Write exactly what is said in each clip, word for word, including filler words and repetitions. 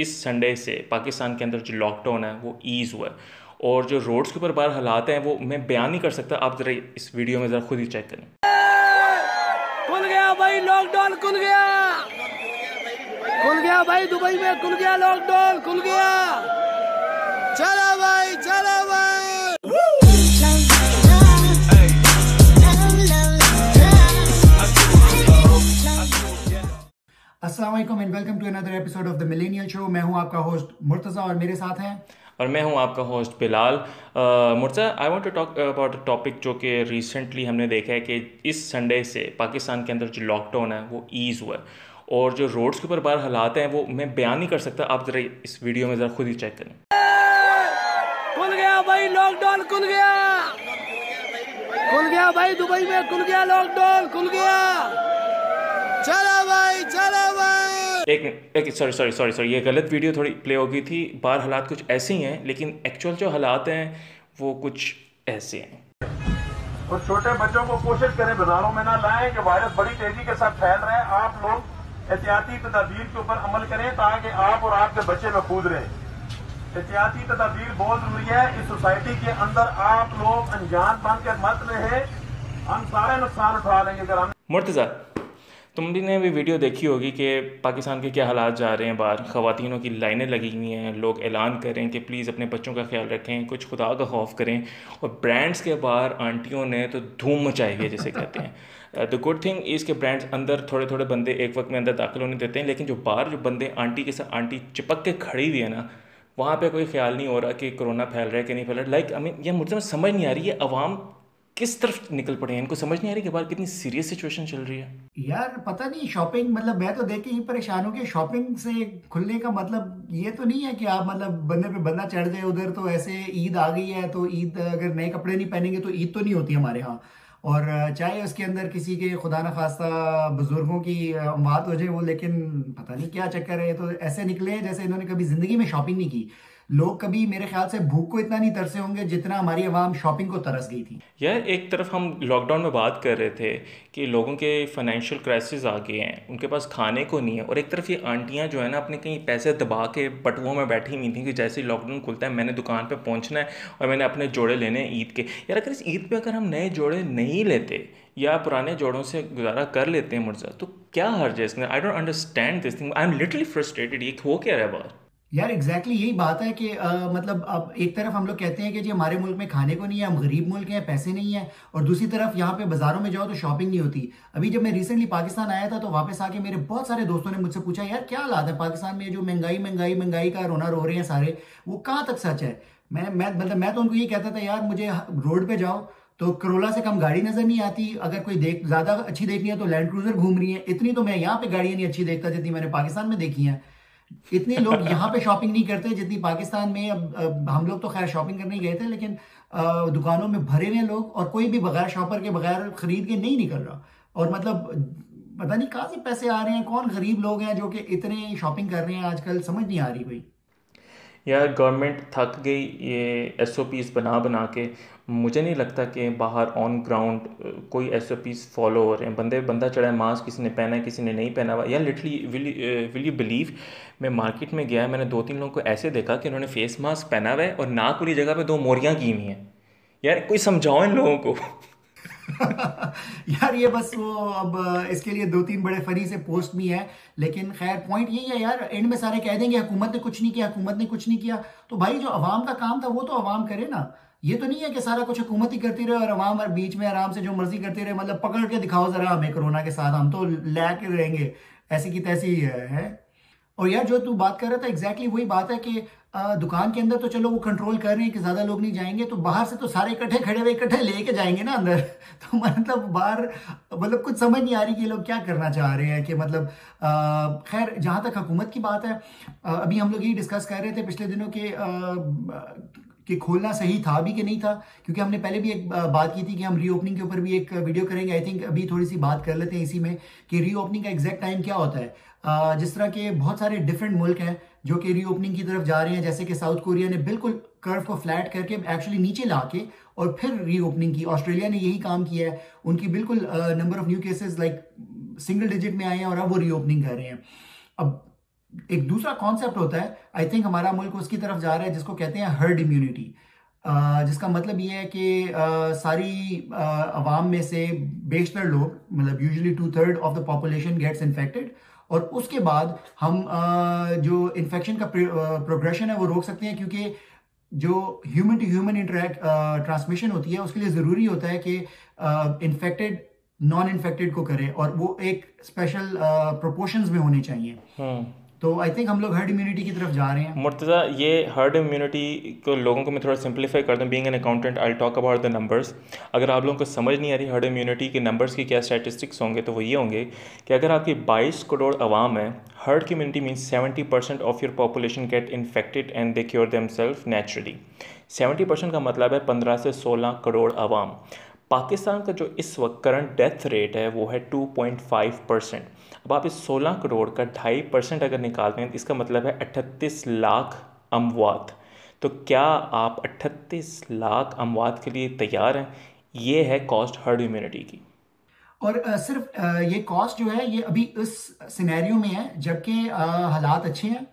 اس Sunday سے پاکستان کے اندر جو لاک ڈاؤن ہے وہ ایز ہوا ہے، اور جو روڈز کے اوپر باہر حالات ہیں وہ میں بیان نہیں کر سکتا، آپ ذرا اس ویڈیو میں ذرا خود ہی چیک کریں. کھل گیا بھائی لاک ڈاؤن، کھل گیا کھل گیا بھائی، دبئی میں کھل گیا لاک ڈاؤن، کھل گیا. چلا بھائی چلا بھائی. السلام علیکم and welcome to another episode of the millennial show. میں ہوں آپ کا ہوسٹ مرتضیٰ اور میرے ساتھ ہیں، اور میں ہوں آپ کا host Bilal. Murtaza, I want to talk about a topic جو کہ ریسنٹلی ہم نے دیکھا ہے کہ اس سنڈے سے پاکستان کے اندر جو لاک ڈاؤن ہے وہ ایز ہوا ہے، اور جو روڈز کے اوپر باہر حالات ہیں وہ میں بیان نہیں کر سکتا، آپ ذرا اس ویڈیو میں ذرا خود ہی چیک کریں. کھل گیا بھائی لاک ڈاؤن، کھل گیا کھل گیا بھائی، دبئی میں کھل گیا لاک ڈاؤن، کھل گیا. چلا بھائی چلا بھائی. ایک ایک سوری سوری سوری سوری یہ غلط ویڈیو تھوڑی پلے ہو گئی تھی. باہر حالات کچھ ایسے ہی ہیں، لیکن ایکچوئل جو حالات ہیں وہ کچھ ایسے ہیں. اور چھوٹے بچوں کو کوشش کریں بازاروں میں نہ لائیں کہ وائرس بڑی تیزی کے ساتھ پھیل رہا ہے. آپ لوگ احتیاطی تدابیر کے اوپر عمل کریں تاکہ آپ اور آپ کے بچے محفوظ رہیں. احتیاطی تدابیر بہت ضروری ہے. اس سوسائٹی کے اندر آپ لوگ انجان بن کے مت رہے، ہم سارے نقصان اٹھا لیں گے. اگر ہم مرتضیٰ، تم بھی نے بھی ویڈیو دیکھی ہوگی کہ پاکستان کے کیا حالات جا رہے ہیں باہر. خواتینوں کی لائنیں لگی ہوئی ہیں، لوگ اعلان کر رہے ہیں کہ پلیز اپنے بچوں کا خیال رکھیں، کچھ خدا کا خوف کریں. اور برانڈس کے باہر آنٹیوں نے تو دھوم مچائی ہوئی ہے جسے کہتے ہیں. دا گڈ تھنگ اس کے برانڈس اندر تھوڑے تھوڑے بندے ایک وقت میں اندر داخل ہونے دیتے ہیں، لیکن جو باہر جو بندے آنٹی کے ساتھ آنٹی چپک کے کھڑی ہوئی ہے نا، وہاں پہ کوئی خیال نہیں ہو رہا کہ کرونا پھیل رہا ہے کہ نہیں پھیل رہا. لائک آئی مین، یہ مجھے سمجھ نہیں آ رہی ہے عوام کس طرف نکل پڑے ہیں. ان کو سمجھ نہیں آ رہی کہ باہر کتنی سیریس سچویشن چل رہی ہے یار. پتہ نہیں شاپنگ، مطلب میں تو دیکھ کے ہی پریشان ہوں کہ شاپنگ سے کھلنے کا مطلب یہ تو نہیں ہے کہ آپ مطلب بندے پہ بندہ چڑھ جائے. ادھر تو ایسے عید آ گئی ہے تو عید اگر نئے کپڑے نہیں پہنیں گے تو عید تو نہیں ہوتی ہمارے ہاں. اور چاہے اس کے اندر کسی کے خدا نخواستہ بزرگوں کی اموات ہو جائے وہ، لیکن پتہ نہیں کیا چکر ہے، تو ایسے نکلے جیسے انہوں نے کبھی زندگی میں شاپنگ نہیں کی. لوگ کبھی میرے خیال سے بھوک کو اتنا نہیں ترسے ہوں گے جتنا ہماری عوام شاپنگ کو ترس گئی تھی. یار ایک طرف ہم لاک ڈاؤن میں بات کر رہے تھے کہ لوگوں کے فائنینشیل کرائسز آ گئے ہیں، ان کے پاس کھانے کو نہیں ہے، اور ایک طرف یہ آنٹیاں جو ہے نا اپنے کہیں پیسے دبا کے بٹوؤں میں بیٹھی ہوئی تھیں کہ جیسے ہی لاک ڈاؤن کھلتا ہے میں نے دکان پہ پہنچنا ہے اور میں نے اپنے جوڑے لینے ہیں عید کے. یار اگر اس عید پہ اگر ہم نئے جوڑے نہیں لیتے یا پرانے جوڑوں سے گزارا کر لیتے ہیں مرزا، تو کیا حرج ہے اس میں؟ I don't understand this thing. I am literally frustrated. یہ ہو کیا رہا ہے باہر یار؟ ایگزیکٹلی یہی بات ہے کہ مطلب اب ایک طرف ہم لوگ کہتے ہیں کہ جی ہمارے ملک میں کھانے کو نہیں ہے، ہم غریب ملک ہیں، پیسے نہیں ہیں، اور دوسری طرف یہاں پہ بازاروں میں جاؤ تو شاپنگ نہیں ہوتی. ابھی جب میں ریسنٹلی پاکستان آیا تھا تو واپس آ کے میرے بہت سارے دوستوں نے مجھ سے پوچھا یار کیا حالات ہے پاکستان میں، جو مہنگائی مہنگائی مہنگائی کا رونا رو رہے ہیں سارے، وہ کہاں تک سچ ہے؟ میں میں مطلب میں تو ان کو یہ کہتا تھا یار مجھے روڈ پہ جاؤ تو کرولا سے کم گاڑی نظر نہیں آتی. اگر کوئی دیکھ زیادہ اچھی دیکھنی ہے تو لینڈ کروزر گھوم رہی ہیں. اتنی تو میں یہاں پہ گاڑیاں نہیں اچھی دیکھتا جتنی میں نے پاکستان میں دیکھی ہیں. اتنے لوگ یہاں پہ شاپنگ نہیں کرتے جتنی پاکستان میں. اب ہم لوگ تو خیر شاپنگ کرنے گئے تھے، لیکن دکانوں میں بھرے ہوئے لوگ، اور کوئی بھی بغیر شاپر کے بغیر خرید کے نہیں نکل رہا. اور مطلب پتہ نہیں کہاں سے پیسے آ رہے ہیں، کون غریب لوگ ہیں جو کہ اتنے شاپنگ کر رہے ہیں آج کل، سمجھ نہیں آ رہی بھائی. یار گورنمنٹ تھک گئی یہ ایس او پیز بنا بنا کے. مجھے نہیں لگتا کہ باہر آن گراؤنڈ کوئی ایس او پیز فالو ہو رہے ہیں. بندے بندہ چڑھا ہے، ماسک کسی نے پہنا ہے، کسی نے نہیں پہنا ہوا. یا لٹرلی ول یو بلیو، میں مارکیٹ میں گیا، میں نے دو تین لوگوں کو ایسے دیکھا کہ انہوں نے فیس ماسک پہنا ہوا ہے اور ناک والی جگہ پہ دو موریاں کی ہوئی ہیں. یار کوئی سمجھاؤ ان لوگوں کو. یار یہ بس وہ اب اس کے لیے دو تین بڑے فنی سے پوسٹ بھی ہیں، لیکن خیر پوائنٹ یہی ہے یار. اینڈ میں سارے کہہ دیں گے حکومت نے کچھ نہیں کیا، حکومت نے کچھ نہیں کیا. تو بھائی جو عوام کا کام تھا وہ تو عوام کرے نا. یہ تو نہیں ہے کہ سارا کچھ حکومت ہی کرتی رہے اور عوام اور بیچ میں آرام سے جو مرضی کرتی رہے. مطلب پکڑ کے دکھاؤ ذرا ہمیں کرونا کے ساتھ، ہم تو لے کے رہیں گے ایسی کی تیسی ہے. اور یار جو تو بات کر رہا تھا ایگزیکٹلی وہی بات ہے کہ دکان کے اندر تو چلو وہ کنٹرول کر رہے ہیں کہ زیادہ لوگ نہیں جائیں گے، تو باہر سے تو سارے اکٹھے کھڑے ہوئے اکٹھے لے کے جائیں گے نا اندر. تو مطلب باہر مطلب کچھ سمجھ نہیں آ رہی کہ یہ لوگ کیا کرنا چاہ رہے ہیں کہ مطلب. خیر جہاں تک حکومت کی بات ہے، ابھی ہم لوگ یہی ڈسکس کر رہے تھے پچھلے دنوں کے کہ کھولنا صحیح تھا بھی کہ نہیں تھا، کیونکہ ہم نے پہلے بھی ایک بات کی تھی کہ ہم ری اوپننگ کے اوپر بھی ایک ویڈیو کریں گے. آئی تھنک ابھی تھوڑی سی بات کر لیتے ہیں اسی میں کہ ری اوپننگ کا ایگزیکٹ ٹائم کیا ہوتا ہے. جس طرح کہ بہت سارے ڈفرینٹ ملک ہیں جو کہ ری اوپننگ کی طرف جا رہے ہیں، جیسے کہ ساؤتھ کوریا نے بالکل کرو کو فلیٹ کر کے ایکچولی نیچے لا کے اور پھر ری اوپننگ کی. آسٹریلیا نے یہی کام کیا ہے، ان کی بالکل number of new cases like single digit میں آئے ہیں اور اب وہ ری اوپننگ کر رہے ہیں. اب ایک دوسرا کانسیپٹ ہوتا ہے، آئی تھنک ہمارا ملک اس کی طرف جا رہا ہے جس کو کہتے ہیں ہرڈ امیونٹی، جس کا مطلب یہ ہے کہ ساری عوام میں سے بیشتر لوگ، مطلب usually two third of the population gets infected, اور اس کے بعد ہم جو انفیکشن کا پروگریشن ہے وہ روک سکتے ہیں، کیونکہ جو human to human interact transmission ہوتی ہے اس کے لیے ضروری ہوتا ہے کہ انفیکٹڈ نان انفیکٹڈ کو کرے، اور وہ ایک اسپیشل پروپورشنز میں ہونے چاہیے. تو آئی تھنک ہم لوگ ہرڈ امیونٹی کی طرف جا رہے ہیں. مرتضیٰ، یہ ہرڈ امیونٹی کو لوگوں کو میں تھوڑا سمپلیفائی کر دوں، being an accountant I talk about the numbers. اگر آپ لوگوں کو سمجھ نہیں آ رہی ہرڈ امیونٹی کے نمبرس کی کیا اسٹیٹسٹکس ہوں گے تو وہ یہ ہوں گے کہ اگر آپ کی بائیس کروڑ عوام ہے، herd community means seventy percent of your population get infected and they cure them self naturally. Seventy percent کا مطلب ہے پندرہ سے سولہ کروڑ عوام. پاکستان کا جو اس وقت کرنٹ ڈیتھ ریٹ ہے وہ ہے ٹو پوائنٹ فائیو پرسینٹ. اب آپ اس سولہ کروڑ کا ڈھائی پرسینٹ اگر نکالتے ہیں تو اس کا مطلب ہے اٹھتیس لاکھ اموات. تو کیا آپ اٹھتیس لاکھ اموات کے لیے تیار ہیں؟ یہ ہے کاسٹ ہرڈ امیونٹی کی. اور صرف یہ کاسٹ جو ہے یہ ابھی اس سینیریو میں ہے جبکہ حالات اچھے ہیں،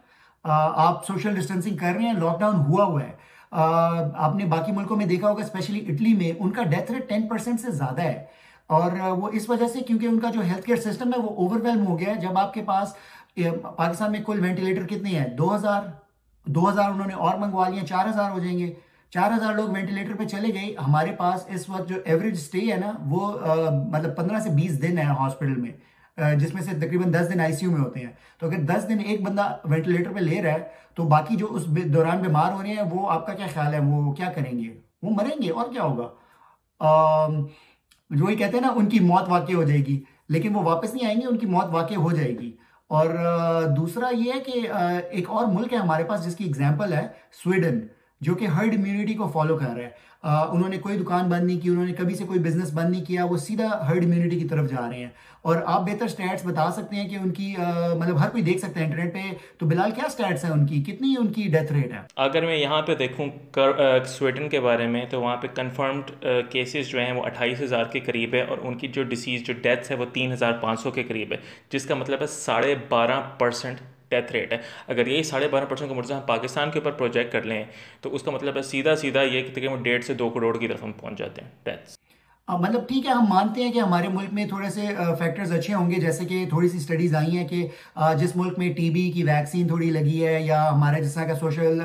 آپ سوشل ڈسٹینسنگ کر رہے ہیں، لاک ڈاؤن ہوا ہوا ہے. آپ نے باقی ملکوں میں دیکھا ہوگا، اسپیشلی اٹلی میں ان کا ڈیتھ ریٹ ٹین پرسینٹ سے زیادہ ہے، اور وہ اس وجہ سے کیونکہ ان کا جو ہیلتھ کیئر سسٹم ہے وہ اوور ویلم ہو گیا ہے. جب آپ کے پاس پاکستان میں کل وینٹیلیٹر کتنے ہیں، دو ہزار دو ہزار انہوں نے اور منگوا لیے، چار ہزار ہو جائیں گے. چار ہزار لوگ وینٹیلیٹر پہ چلے گئے. ہمارے پاس اس وقت جو ایوریج اسٹے ہے نا وہ مطلب پندرہ سے بیس دن ہے ہاسپٹل میں، جس میں سے تقریباً دس دن آئی سی یو میں ہوتے ہیں. تو اگر دس دن ایک بندہ وینٹیلیٹر پہ لے رہا ہے تو باقی جو اس دوران بیمار ہو رہے ہیں، وہ آپ کا کیا خیال ہے، وہ کیا کریں گے؟ وہ مریں گے اور کیا ہوگا؟ جو ہی کہتے ہیں نا، ان کی موت واقع ہو جائے گی، لیکن وہ واپس نہیں آئیں گے، ان کی موت واقع ہو جائے گی. اور دوسرا یہ ہے کہ ایک اور ملک ہے ہمارے پاس جس کی ایگزامپل ہے سویڈن، جو کہ ہرڈ امیونٹی کو فالو کر رہا ہے. آ, انہوں نے کوئی دکان بند نہیں کی، انہوں نے کبھی سے کوئی بزنس بند نہیں کیا، وہ سیدھا ہرڈ امیونٹی کی طرف جا رہے ہیں. اور آپ بہتر سٹیٹس بتا سکتے ہیں کہ ان کی آ, مطلب ہر کوئی دیکھ سکتا ہے انٹرنیٹ پہ. تو بلال، کیا سٹیٹس ہیں ان کی، کتنی ان کی ڈیتھ ریٹ ہے؟ اگر میں یہاں پہ دیکھوں کر, آ, سویڈن کے بارے میں، تو وہاں پہ کنفرمڈ کیسز جو ہیں وہ اٹھائیس ہزار کے قریب ہے، اور ان کی جو ڈیسیز جو ڈیتھس ہے وہ تین ہزار پانچ سو کے قریب ہے، جس کا مطلب ہے ساڑھے بارہ پرسینٹ ڈیتھ ریٹ ہے. اگر یہی ساڑھے بارہ پرسینٹ کو مرتضیٰ ہم پاکستان کے اوپر پروجیکٹ کر لیں تو اس کا مطلب ہے سیدھا سیدھا یہ کہ تقریباً ڈیڑھ سے دو کروڑ کی طرف ہم پہنچ جاتے ہیں ڈیتھس. مطلب ٹھیک ہے، ہم مانتے ہیں کہ ہمارے ملک میں تھوڑے سے فیکٹرز اچھے ہوں گے، جیسے کہ تھوڑی سی اسٹڈیز آئی ہیں کہ جس ملک میں ٹی بی کی ویکسین تھوڑی لگی ہے، یا ہمارے جس طرح کا سوشل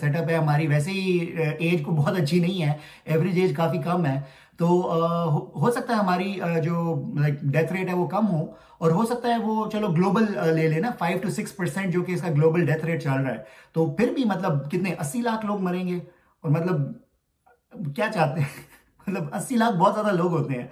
سیٹ اپ ہے، ہماری ویسے ہی ایج کو بہت اچھی نہیں ہے، ایوریج ایج کافی کم ہے، تو ہو سکتا ہے ہماری جو ڈیتھ ریٹ ہے وہ کم ہو. اور ہو سکتا ہے وہ، چلو گلوبل لے لینا، فائیو ٹو سکس پرسینٹ جو کہ اس کا گلوبل ڈیتھ ریٹ چل رہا ہے، تو پھر بھی مطلب کتنے اسی لاکھ لوگ مریں گے. اور مطلب کیا چاہتے ہیں، مطلب اسی لاکھ بہت زیادہ لوگ ہوتے ہیں،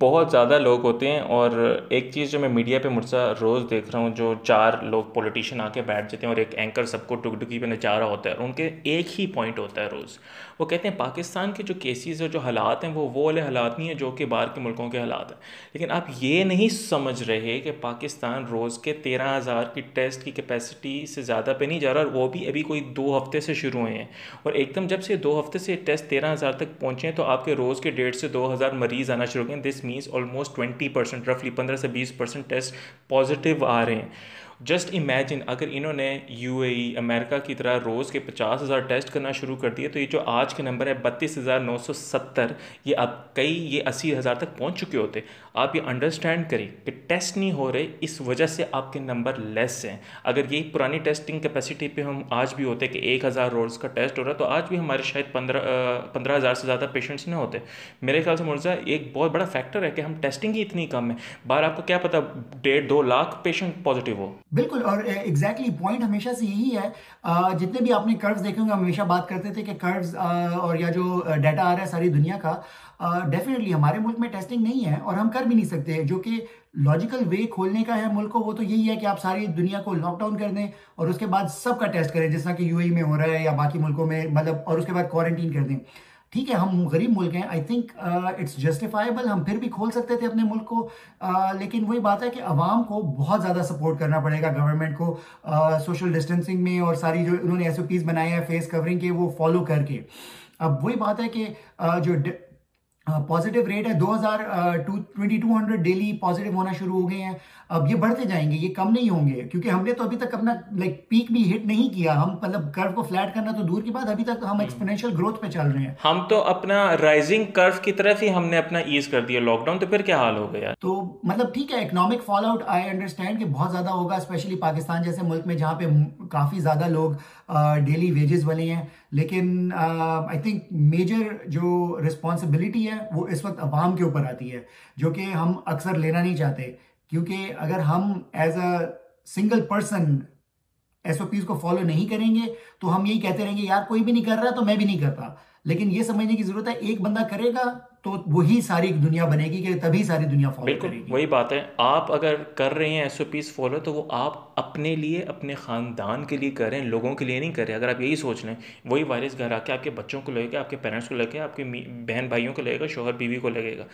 بہت زیادہ لوگ ہوتے ہیں. اور ایک چیز جو میں میڈیا پہ مرتضیٰ روز دیکھ رہا ہوں، جو چار لوگ پولیٹیشین آ کے بیٹھ جاتے ہیں اور ایک اینکر سب کو ٹک ڈکی پہ نچا رہا ہوتا ہے، اور ان کے ایک ہی پوائنٹ ہوتا ہے روز، وہ کہتے ہیں پاکستان کے جو کیسز اور جو حالات ہیں وہ وہ والے حالات نہیں ہیں جو کہ باہر کے ملکوں کے حالات ہیں. لیکن آپ یہ نہیں سمجھ رہے کہ پاکستان روز کے تیرہ ہزار کی ٹیسٹ کی کیپیسٹی سے زیادہ پہ نہیں جا رہا، اور وہ بھی ابھی کوئی دو ہفتے سے شروع ہوئے ہیں. اور ایک دم جب سے دو ہفتے سے ٹیسٹ تیرہ ہزار تک پہنچے تو آپ کے روز کے ڈیڑھ سے دو ہزار مریض آنا شروع ہوئے ہیں. This means almost twenty percent, roughly fifteen to twenty percent test positive آ رہے ہیں. جسٹ امیجن اگر انہوں نے یو اے ای امریکہ کی طرح روز کے پچاس ہزار ٹیسٹ کرنا شروع کر دیے تو یہ جو آج کے نمبر ہے بتیس ہزار نو سو ستر یہ اب کئی یہ اسی ہزار تک پہنچ چکے ہوتے. آپ یہ انڈرسٹینڈ کریں کہ ٹیسٹ نہیں ہو رہے، اس وجہ سے آپ کے نمبر لیس ہیں. اگر یہی پرانی ٹیسٹنگ کیپیسٹی پہ ہم آج بھی ہوتے کہ ایک ہزار روز کا ٹیسٹ ہو رہا تو آج بھی ہمارے شاید پندرہ پندرہ ہزار سے زیادہ پیشنٹس نہ ہوتے. میرے خیال سے مرزا ایک بہت بڑا فیکٹر ہے کہ ہم ٹیسٹنگ ہی اتنی کم ہے. باہر آپ کو کیا پتا ڈیڑھ دو لاکھ پیشنٹ پازیٹیو ہو. بالکل، اور ایگزیکٹلی پوائنٹ ہمیشہ سے یہی ہے. جتنے بھی آپ نے کروز دیکھے ہوں گے، ہمیشہ بات کرتے تھے کہ کروز اور یا جو ڈیٹا آ رہا ہے ساری دنیا کا، ڈیفینیٹلی ہمارے ملک میں ٹیسٹنگ نہیں ہے اور ہم کر بھی نہیں سکتے. جو کہ لاجیکل وے کھولنے کا ہے ملک کو وہ تو یہی ہے کہ آپ ساری دنیا کو لاک ڈاؤن کر دیں اور اس کے بعد سب کا ٹیسٹ کریں، جس طرح کہ یو اے ای میں ہو رہا ہے یا باقی ملکوں میں، مطلب اور اس کے بعد کوارنٹین کر دیں. ٹھیک ہے، ہم غریب ملک ہیں، آئی تھنک اٹس جسٹیفائیبل، ہم پھر بھی کھول سکتے تھے اپنے ملک کو. uh, لیکن وہی بات ہے کہ عوام کو بہت زیادہ سپورٹ کرنا پڑے گا، گورنمنٹ کو سوشل uh, ڈسٹینسنگ میں اور ساری جو انہوں نے ایس او پیز بنائے ہیں فیس کورنگ کے وہ فالو کر کے. اب وہی بات ہے کہ uh, جو پازیٹیو ریٹ ہے دو ہزار twenty two hundred daily positive ہونا شروع ہو گئے ہیں. اب یہ بڑھتے جائیں گے, یہ کم نہیں ہوں گے, کیونکہ ہم نے تو ابھی تک اپنا لائک پیک بھی ہٹ نہیں کیا. ہم مطلب کرو کو فلیٹ کرنا تو دور کی بات, ابھی تک ہم ایکسپونینشیل گروتھ پہ چل رہے ہیں. ہم تو اپنا رائزنگ کرو کی طرف ہی ہم نے اپنا ایز کر دیا لاک ڈاؤن, تو پھر کیا حال ہو گیا. تو مطلب ٹھیک ہے, economic fall out I understand کہ بہت زیادہ ہوگا, اسپیشلی پاکستان جیسے ملک میں جہاں پہ کافی زیادہ لوگ ڈیلی ویجز والے ہیں. لیکن آئی تھنک میجر جو رسپانسبلٹی ہے وہ اس وقت عوام کے اوپر آتی ہے, جو کہ ہم اکثر لینا نہیں چاہتے, کیونکہ اگر ہم as a single person S O Ps کو فالو نہیں کریں گے تو ہم یہی کہتے رہیں گے یار کوئی بھی نہیں کر رہا تو میں بھی نہیں کرتا. لیکن یہ سمجھنے کی ضرورت ہے ایک بندہ کرے گا تو وہی ساری دنیا بنے گی, کہ تبھی ساری دنیا فالو کرے گی. بالکل وہی بات ہے, آپ اگر کر رہے ہیں ایس او پیز فالو تو وہ آپ اپنے لیے, اپنے خاندان کے لیے کریں, لوگوں کے لیے نہیں کریں. اگر آپ یہی سوچ لیں وہی وائرس گھر آ کے آپ کے بچوں کو لگے گا, آپ کے پیرنٹس کو لگے گا, آپ کے بہن بھائیوں کو لگے گا, شوہر بیوی کو لگے گا.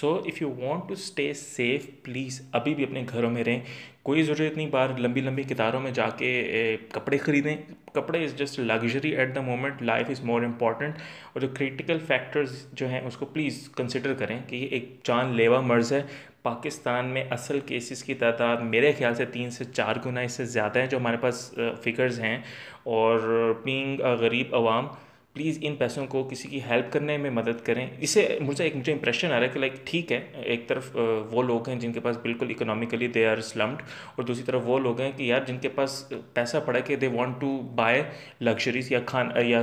So if you want to stay safe please ابھی بھی اپنے گھروں میں رہیں. کوئی ضرورت نہیں باہر لمبی لمبی قطاروں میں جا کے کپڑے خریدیں. کپڑے is just luxury at the moment, life is more important. اور جو کریٹیکل فیکٹرز جو ہیں اس کو پلیز کنسیڈر کریں کہ یہ ایک جان لیوا مرض ہے. پاکستان میں اصل کیسز کی تعداد میرے خیال سے تین سے چار گنا اس سے زیادہ ہیں جو ہمارے پاس فگرز ہیں. اور بینگ غریب عوام پلیز ان پیسوں کو کسی کی ہیلپ کرنے میں مدد کریں. اس سے مجھے ایک مجھے امپریشن آ رہا ہے کہ لائک ٹھیک ہے, ایک طرف وہ لوگ ہیں جن کے پاس بالکل اکنامکلی دے آر سلمڈ, اور دوسری طرف وہ لوگ ہیں کہ یار جن کے پاس پیسہ پڑا کہ they want to buy luxuries یا کھان یا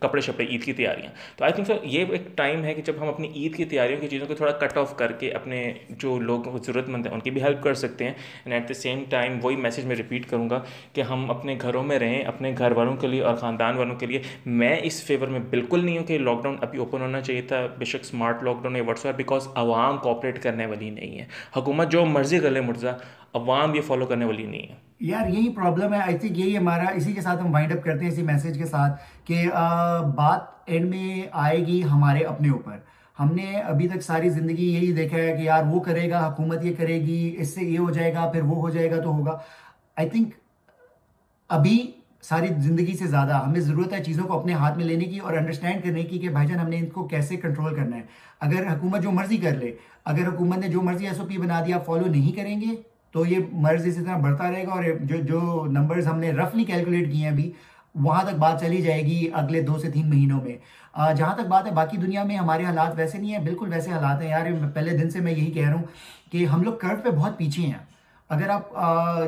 کپڑے شپڑے عید کی تیاریاں. تو آئی تھنک سر یہ ایک ٹائم ہے کہ جب ہم اپنی عید کی تیاریوں کی چیزوں کو تھوڑا کٹ آف کر کے اپنے جو لوگ ضرورت مند ہیں ان کی بھی ہیلپ کر سکتے ہیں. And at the same time وہی میسیج میں ریپیٹ کروں گا کہ ہم اپنے گھروں میں رہیں, اپنے گھر والوں کے لیے اور خاندان والوں کے لیے. میں اس فیور میں بالکل نہیں ہوں کہ لاک ڈاؤن ابھی اوپن ہونا چاہیے تھا, بے شک اسمارٹ لاک ڈاؤن ہے واٹس ایپ, بیکاز عوام کوآپریٹ کرنے والی نہیں ہے. حکومت جو مرضی کر لے مرزا, عوام یہ فالو کرنے والی نہیں ہے. یار یہی پرابلم ہے, آئی تھنک یہی ہمارا, اسی کے ساتھ ہم وائنڈ اپ کرتے ہیں اسی میسج کے ساتھ, کہ بات اینڈ میں آئے گی ہمارے اپنے اوپر. ہم نے ابھی تک ساری زندگی یہی دیکھا ہے کہ یار وہ کرے گا, حکومت یہ کرے گی, اس سے یہ ہو جائے گا, پھر وہ ہو جائے گا, تو ہوگا. آئی تھنک ابھی ساری زندگی سے زیادہ ہمیں ضرورت ہے چیزوں کو اپنے ہاتھ میں لینے کی اور انڈرسٹینڈ کرنے کی کہ بھائی جان ہم نے ان کو کیسے کنٹرول کرنا ہے. اگر حکومت جو مرضی کر لے, اگر حکومت نے جو مرضی ایس او پی بنا دیا فالو نہیں کریں گے تو یہ مرض اسی طرح بڑھتا رہے گا. اور جو جو نمبرز ہم نے رفلی کیلکولیٹ کیے ہیں ابھی وہاں تک بات چلی جائے گی اگلے دو سے تین مہینوں میں. جہاں تک بات ہے باقی دنیا میں ہمارے حالات ویسے نہیں ہیں, بالکل ویسے حالات ہیں. یار پہلے دن سے میں یہی کہہ رہا ہوں کہ ہم لوگ کرو پہ بہت پیچھے ہیں. اگر آپ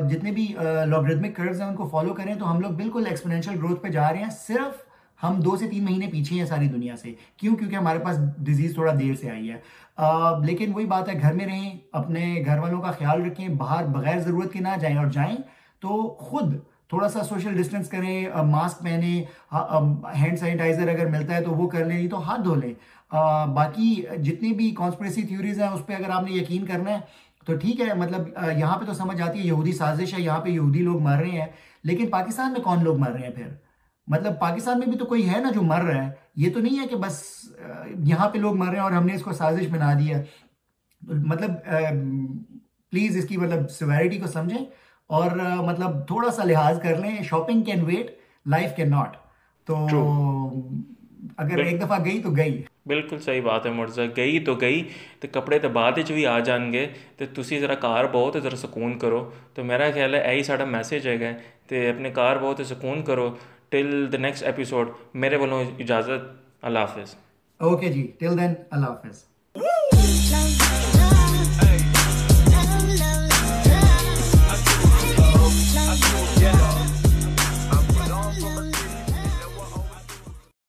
جتنے بھی لاگریتھمک کروز ہیں ان کو فالو کریں تو ہم لوگ بالکل ایکسپونینشیل گروتھ پہ جا رہے ہیں. صرف ہم دو سے تین مہینے پیچھے ہیں ساری دنیا سے. کیوں؟ کیونکہ ہمارے پاس ڈیزیز تھوڑا دیر سے آئی ہے. uh, لیکن وہی بات ہے, گھر میں رہیں, اپنے گھر والوں کا خیال رکھیں, باہر بغیر ضرورت کے نہ جائیں, اور جائیں تو خود تھوڑا سا سوشل ڈسٹینس کریں, ماسک پہنیں, ہینڈ سینیٹائزر اگر ملتا ہے تو وہ کر لیں, تو ہاتھ دھو لیں. uh, باقی جتنی بھی کانسپریسی تھیوریز ہیں اس پہ اگر آپ نے یقین کرنا ہے تو ٹھیک ہے, مطلب یہاں پہ تو سمجھ آتی ہے یہودی سازش ہے, یہاں پہ یہودی لوگ مر رہے ہیں. لیکن پاکستان میں کون لوگ مر رہے ہیں پھر؟ مطلب پاکستان میں بھی تو کوئی ہے نا جو مر رہا ہے. یہ تو نہیں ہے کہ بس یہاں پہ لوگ مر رہے ہیں اور ہم نے اس کو سازش بنا دی ہے. مطلب پلیز اس کی مطلب سیویریٹی کو سمجھیں اور مطلب تھوڑا سا لحاظ کر لیں. Shopping can wait, life can not. تو اگر ایک دفعہ گئی تو گئی. بالکل صحیح بات ہے مرزا, گئی تو گئی. تو کپڑے تو بعد بھی آ جان گے, تو تسی ذرا کار بہو تو ذرا سکون کرو. تو میرا خیال ہے یہی ساڑا میسج ہے تو اپنے کار بہو تو سکون کرو. ٹل دا نیکسٹ ایپیسوڈ میرے والوں اجازت, اللہ حافظ. اوکے جی, ٹل دین اللہ حافظ.